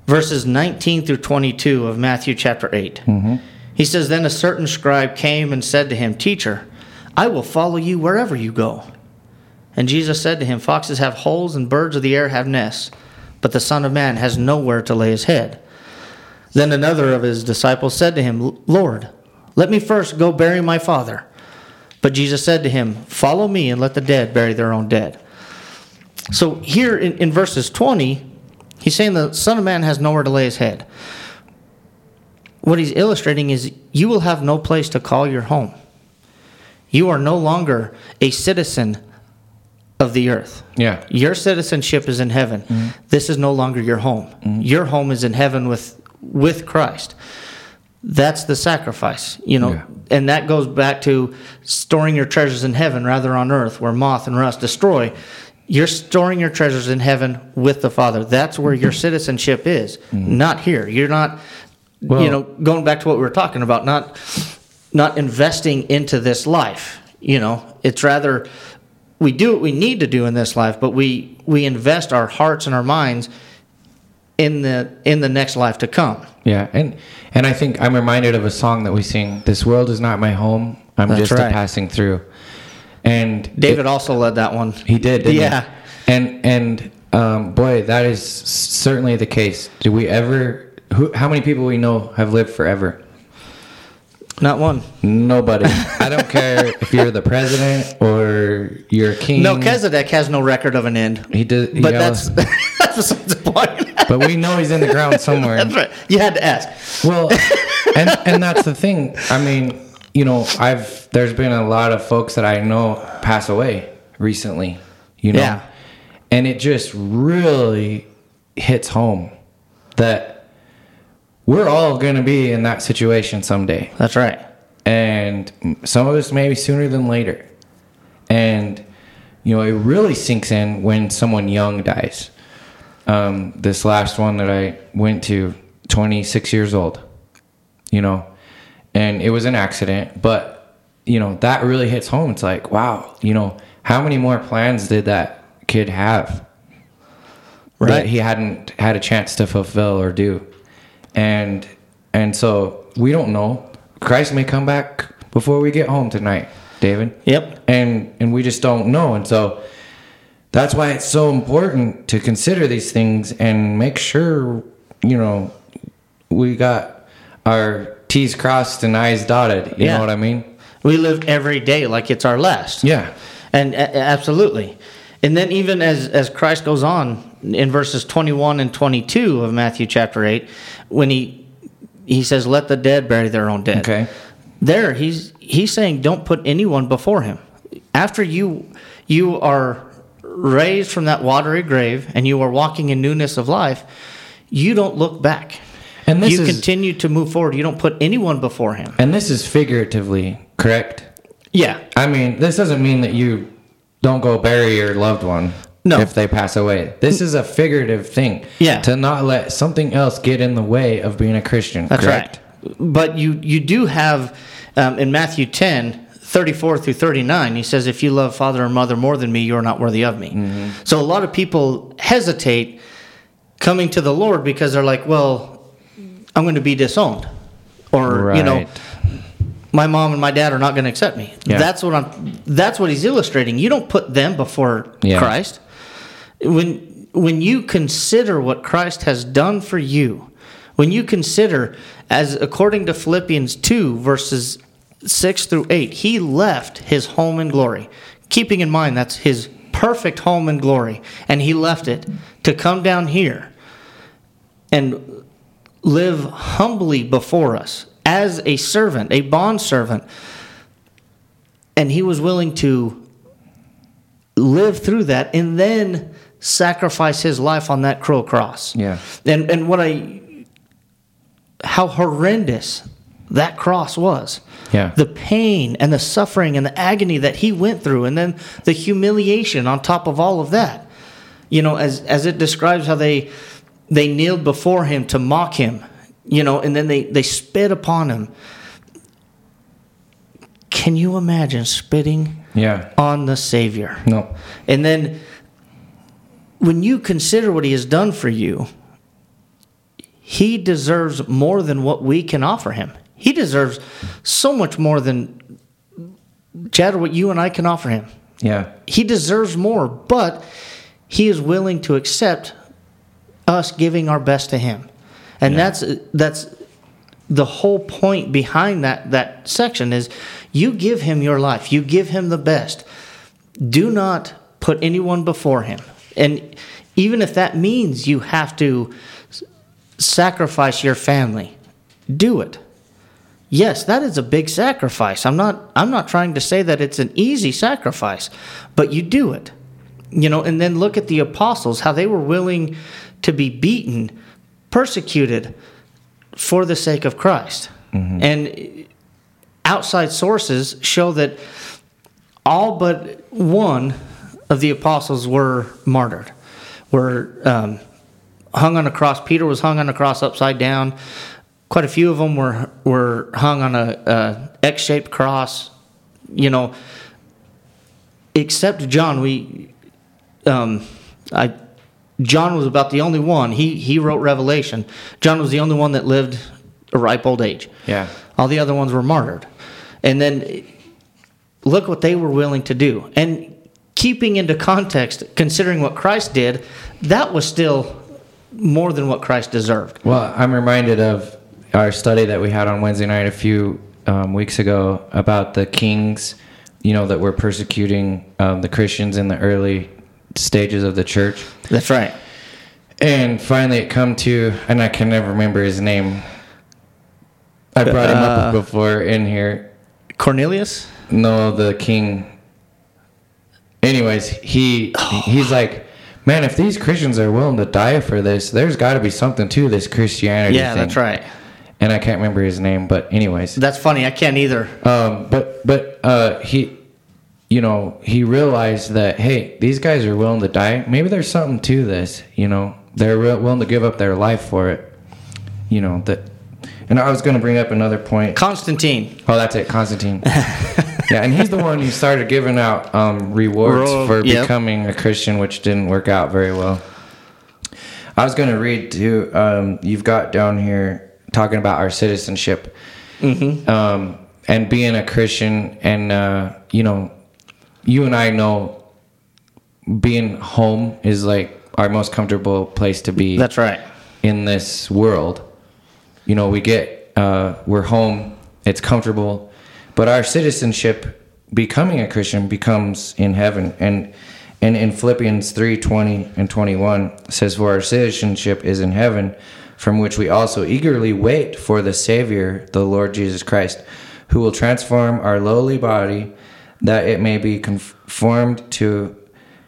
Verses nineteen through twenty-two of Matthew chapter eight. Mm-hmm. He says, "Then a certain scribe came and said to him, 'Teacher, I will follow you wherever you go.' And Jesus said to him, 'Foxes have holes and birds of the air have nests, but the Son of Man has nowhere to lay his head.' Then another of his disciples said to him, 'Lord, let me first go bury my father.' But Jesus said to him, 'Follow me and let the dead bury their own dead.'" So here in, in verses twenty, he's saying the Son of Man has nowhere to lay his head. What he's illustrating is you will have no place to call your home. You are no longer a citizen of the earth. Yeah. Your citizenship is in heaven. Mm-hmm. This is no longer your home. Mm-hmm. Your home is in heaven with With Christ. That's the sacrifice, you know, yeah. and that goes back to storing your treasures in heaven rather on earth where moth and rust destroy. You're storing your treasures in heaven with the Father. That's where your citizenship is, mm-hmm. not here. You're not, well, you know, going back to what we were talking about, not not investing into this life, you know. It's rather we do what we need to do in this life, but we, we invest our hearts and our minds in the in the next life to come. Yeah, and and I think I'm reminded of a song that we sing, "This world is not my home, I'm That's just right. a passing through." And David it, also led that one. He did, didn't yeah. he? And and um, boy, that is certainly the case. Do we ever? Who? How many people we know have lived forever? Not one. Nobody. I don't care if you're the president or you're a king. Melchizedek has no record of an end. He did, but that's, that's besides the point. But we know he's in the ground somewhere. That's right. You had to ask. Well, and and that's the thing. I mean, you know, I've there's been a lot of folks that I know pass away recently. You know, yeah. And it just really hits home that we're all going to be in that situation someday. That's right. And some of us maybe sooner than later. And, you know, it really sinks in when someone young dies. Um, this last one that I went to, twenty-six years old, you know, and it was an accident. But, you know, that really hits home. It's like, wow, you know, how many more plans did that kid have right. that he hadn't had a chance to fulfill or do? And and so we don't know. Christ may come back before we get home tonight, David. Yep. And and we just don't know. And so that's why it's so important to consider these things and make sure, you know, we got our T's crossed and I's dotted. You yeah. know what I mean? We live every day like it's our last. Yeah. And uh, absolutely. And then even as, as Christ goes on in verses twenty-one and twenty-two of Matthew chapter eight, when he he says, let the dead bury their own dead. Okay. There, he's he's saying don't put anyone before him. After you you are raised from that watery grave and you are walking in newness of life, you don't look back. And this You is, continue to move forward. You don't put anyone before him. And this is figuratively, correct? Yeah. I mean, this doesn't mean that you don't go bury your loved one no. if they pass away. This is a figurative thing. Yeah. To not let something else get in the way of being a Christian. That's correct? Right. But you, you do have, um, in Matthew ten, thirty-four through thirty-nine, he says, if you love father or mother more than me, you are not worthy of me. Mm-hmm. So a lot of people hesitate coming to the Lord because they're like, well, I'm going to be disowned. Or, right. you know, my mom and my dad are not going to accept me. Yeah. That's what I'm. That's what he's illustrating. You don't put them before yeah. Christ. When when you consider what Christ has done for you, when you consider, as according to Philippians two, verses six through eight, he left his home in glory. Keeping in mind that's his perfect home in glory, and he left it to come down here and live humbly before us. As a servant, a bondservant, and he was willing to live through that and then sacrifice his life on that cruel cross. Yeah. And and what I, how horrendous that cross was. Yeah. The pain and the suffering and the agony that he went through, and then the humiliation on top of all of that. You know, as as it describes how they they kneeled before him to mock him. You know, and then they, they spit upon him. Can you imagine spitting yeah. on the Savior? No. And then when you consider what he has done for you, he deserves more than what we can offer him. He deserves so much more than, Chad, what you and I can offer him. Yeah. He deserves more, but he is willing to accept us giving our best to him. And yeah. that's that's the whole point behind that, that section is you give him your life. You give him the best. Do not put anyone before him. And even if that means you have to sacrifice your family, do it. Yes, that is a big sacrifice. I'm not I'm not trying to say that it's an easy sacrifice, but you do it. You know, and then look at the apostles, how they were willing to be beaten, persecuted for the sake of Christ. Mm-hmm. And outside sources show that all but one of the apostles were martyred, were um, hung on a cross. Peter was hung on a cross upside down. Quite a few of them were, were hung on a, a X-shaped cross, you know, except John. We, um, I... John was about the only one. He he wrote Revelation. John was the only one that lived a ripe old age. Yeah. All the other ones were martyred. And then look what they were willing to do. And keeping into context, considering what Christ did, that was still more than what Christ deserved. Well, I'm reminded of our study that we had on Wednesday night a few um, weeks ago about the kings, you know, that were persecuting um, the Christians in the early stages of the church. That's right. And finally it come to, and I can never remember his name. I brought him uh, up before in here. Cornelius? No, the king. Anyways, he oh. he's like, man, if these Christians are willing to die for this, there's got to be something to this Christianity yeah, thing. Yeah, that's right. And I can't remember his name, but anyways. That's funny. I can't either. Um, but but uh, he, you know, he realized that, hey, these guys are willing to die. Maybe there's something to this, you know. They're real, willing to give up their life for it, you know. That. And I was going to bring up another point. Constantine. Oh, that's it, Constantine. Yeah, and he's the one who started giving out um, rewards World, for yep. becoming a Christian, which didn't work out very well. I was going to read, too, um, you've got down here talking about our citizenship mm-hmm. um, and being a Christian. And, uh, you know, you and I know being home is like our most comfortable place to be. That's right. In this world. You know, we get, uh, we're home, it's comfortable. But our citizenship, becoming a Christian, becomes in heaven. And and in Philippians three twenty and twenty-one, it says, for our citizenship is in heaven, from which we also eagerly wait for the Savior, the Lord Jesus Christ, who will transform our lowly body, that it may be conformed to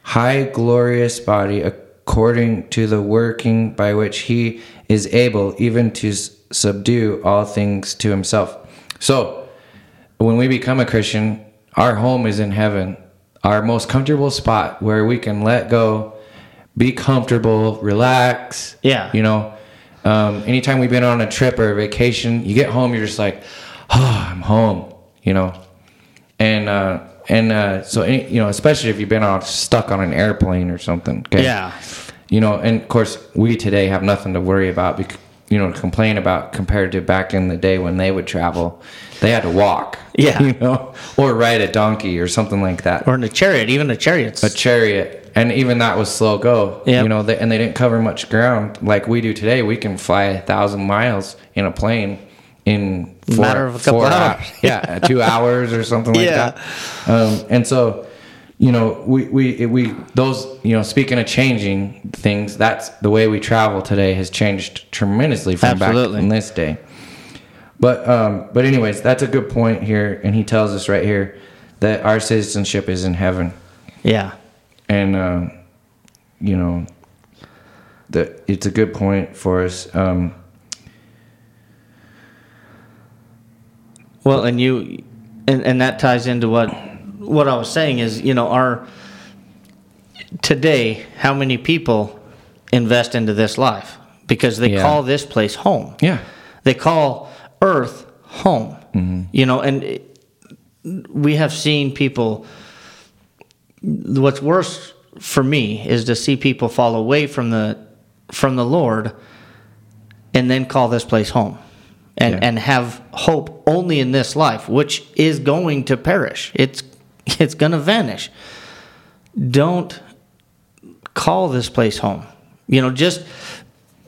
high glorious body, according to the working by which he is able even to subdue all things to himself. So, when we become a Christian, our home is in heaven, our most comfortable spot where we can let go, be comfortable, relax. Yeah. You know, um, anytime we've been on a trip or a vacation, you get home, you're just like, oh, I'm home, you know. And, uh, and uh, so, any, you know, especially if you've been on, stuck on an airplane or something. Okay? Yeah. You know, and of course, we today have nothing to worry about, because, you know, complain about compared to back in the day when they would travel. They had to walk. Yeah. You know, or ride a donkey or something like that. Or in a chariot, even a chariot. A chariot. And even that was slow go. Yep. You know, they, and they didn't cover much ground like we do today. We can fly a thousand miles in a plane in four, matter of a couple hours. hours. Yeah, two hours or something like yeah. that. Um, and so, you know, we, we, we, those, you know, speaking of changing things, that's the way we travel today has changed tremendously from Absolutely. back in this day. But, um, but anyways, that's a good point here. And he tells us right here that our citizenship is in heaven. Yeah. And, um, you know, that it's a good point for us. Um, well, and you, and, and that ties into what, What I was saying is, you know, our today, how many people invest into this life? Because they yeah. call this place home. Yeah. They call earth home. Mm-hmm. You know, and it, we have seen people, what's worse for me is to see people fall away from the from the Lord and then call this place home. And, yeah. and have hope only in this life, which is going to perish. It's It's going to vanish. Don't call this place home. You know, just,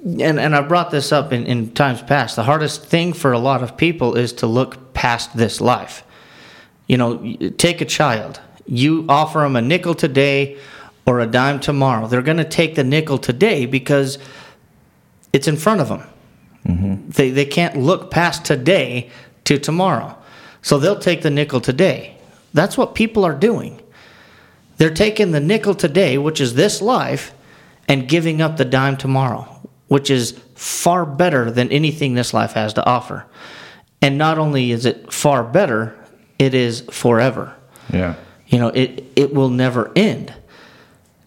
and, and I brought this up in, in times past. The hardest thing for a lot of people is to look past this life. You know, take a child. You offer them a nickel today or a dime tomorrow. They're going to take the nickel today because it's in front of them. Mm-hmm. They, they can't look past today to tomorrow. So they'll take the nickel today. That's what people are doing. They're taking the nickel today, which is this life, and giving up the dime tomorrow, which is far better than anything this life has to offer. And not only is it far better, it is forever. Yeah. You know, it, it will never end.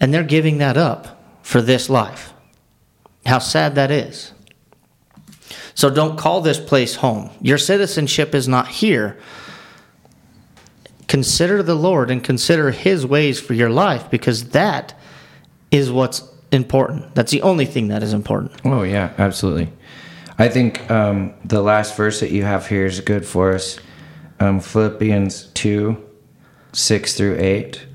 And they're giving that up for this life. How sad that is. So don't call this place home. Your citizenship is not here. Consider the Lord and consider His ways for your life, because that is what's important. That's the only thing that is important. Oh, yeah, absolutely. I think um, the last verse that you have here is good for us. Um, Philippians two, six through eight.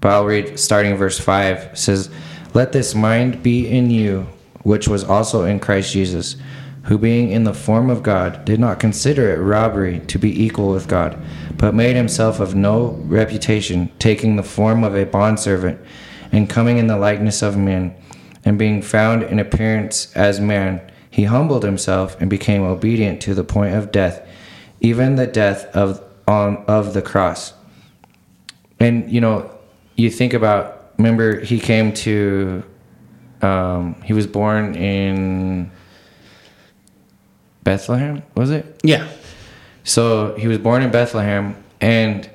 But I'll read starting verse five. It says, "Let this mind be in you, which was also in Christ Jesus, who being in the form of God did not consider it robbery to be equal with God, but made himself of no reputation, taking the form of a bondservant, and coming in the likeness of men, and being found in appearance as man, he humbled himself and became obedient to the point of death, even the death of on of the cross." And, you know, you think about, remember, he came to, um, he was born in Bethlehem, was it? Yeah. So he was born in Bethlehem, and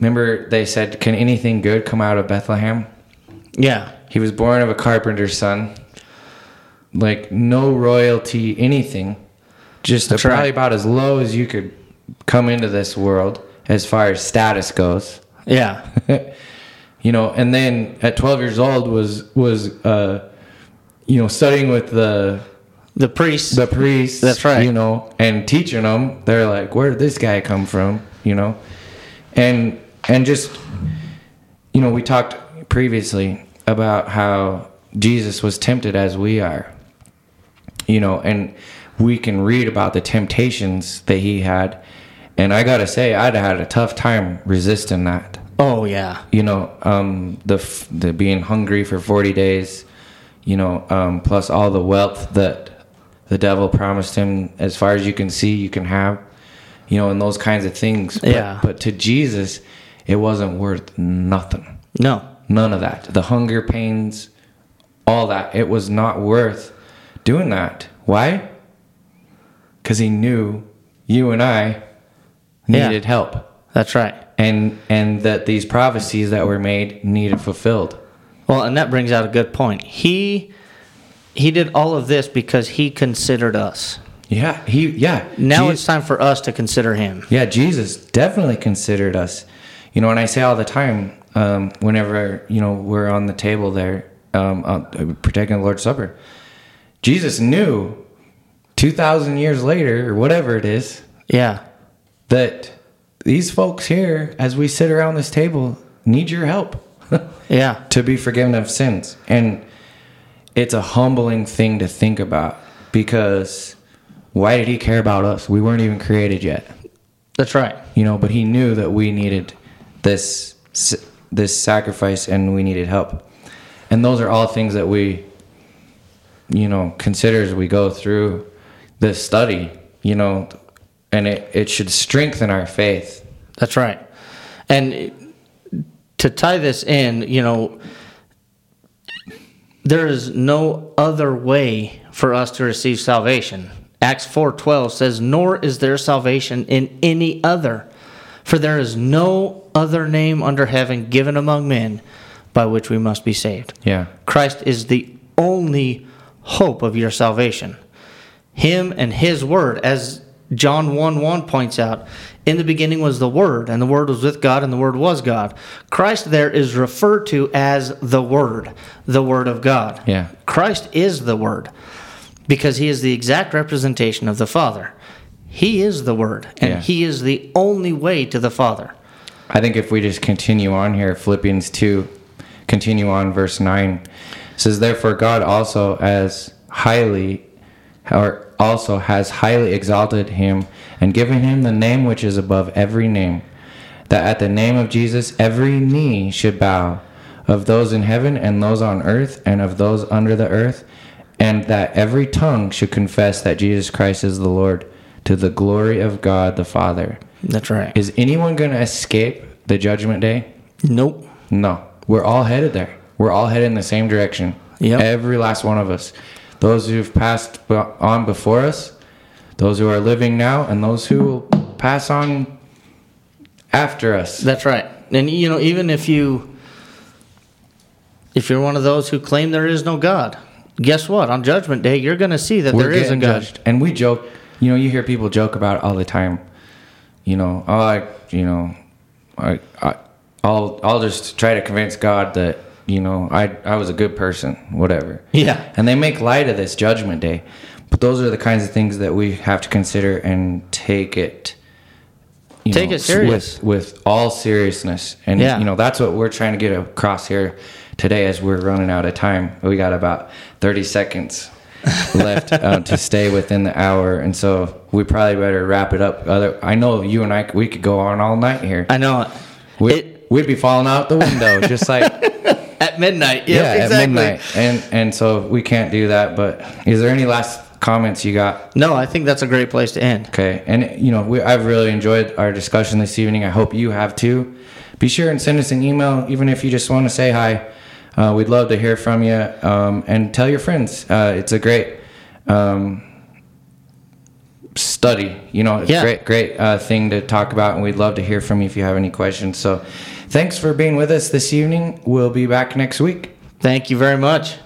remember they said, "Can anything good come out of Bethlehem?" Yeah. He was born of a carpenter's son. Like, no royalty, anything. Just That's probably right. about as low as you could come into this world as far as status goes. Yeah. You know, and then at twelve years old was, was uh, you know, studying with the... The priests. The priests. That's right. You know, and teaching them. They're like, where did this guy come from? You know? And, and just, you know, we talked previously about how Jesus was tempted as we are, you know, and we can read about the temptations that he had. And I got to say, I'd had a tough time resisting that. Oh, yeah. You know, um, the the being hungry for forty days, you know, um, plus all the wealth that the devil promised him, as far as you can see, you can have, you know, and those kinds of things. Yeah. But, but to Jesus, it wasn't worth nothing. No. None of that. The hunger pains, all that. It was not worth doing that. Why? Because he knew you and I needed yeah, help. That's right. And and that these prophecies that were made needed fulfilled. Well, and that brings out a good point. He he did all of this because he considered us. Yeah, he yeah. Now Jesus, it's time for us to consider him. Yeah, Jesus definitely considered us. You know, and I say all the time, um, whenever, you know, we're on the table there, um, uh, partaking the Lord's Supper, Jesus knew two thousand years later, or whatever it is, yeah, that these folks here, as we sit around this table, need your help. Yeah. To be forgiven of sins. And it's a humbling thing to think about, because why did he care about us? We weren't even created yet. That's right. You know, but he knew that we needed this this sacrifice and we needed help. And those are all things that we, you know, consider as we go through this study, you know, and it, it should strengthen our faith. That's right. And to tie this in, you know, there is no other way for us to receive salvation. Acts four twelve says, "Nor is there salvation in any other, for there is no other name under heaven given among men by which we must be saved." Yeah. Christ is the only hope of your salvation. Him and his word, as John one one points out, "In the beginning was the Word, and the Word was with God, and the Word was God." Christ there is referred to as the Word, the Word of God. Yeah. Christ is the Word, because he is the exact representation of the Father. He is the Word, and yeah, he is the only way to the Father. I think if we just continue on here, Philippians two, continue on verse nine, says, "Therefore God also as highly... or also has highly exalted him and given him the name which is above every name, that at the name of Jesus every knee should bow, of those in heaven and those on earth and of those under the earth, and that every tongue should confess that Jesus Christ is the Lord, to the glory of God the Father." That's right. Is anyone going to escape the judgment day? Nope. No. We're all headed there. We're all headed in the same direction. Yep. Every last one of us. Those who've passed on before us, those who are living now, and those who will pass on after us. That's right. And, you know, even if you, if you're one of those who claim there is no God, guess what? On Judgment Day, you're going to see that there is a God. Judged. And we joke, you know, you hear people joke about it all the time. You know, oh, I, you know, I, I, I'll, I'll just try to convince God that, you know, I I was a good person, whatever. Yeah. And they make light of this judgment day. But those are the kinds of things that we have to consider and take it you take know, it serious with, with all seriousness. And, yeah. you know, that's what we're trying to get across here today as we're running out of time. We got about thirty seconds left uh, to stay within the hour, and so we probably better wrap it up. Other, I know you and I, we could go on all night here. I know. We, it, we'd be falling out the window just like... At midnight. Yep, yeah, exactly. At midnight. And, and so we can't do that, but is there any last... comments you got? No, I think that's a great place to end. Okay. And you know, we, I've really enjoyed our discussion this evening. I hope you have too. Be sure and send us an email, even if you just want to say hi. Uh, we'd love to hear from you. Um, and tell your friends. Uh, it's a great um, study. You know, it's a yeah. great, great uh, thing to talk about, and we'd love to hear from you if you have any questions. So thanks for being with us this evening. We'll be back next week. Thank you very much.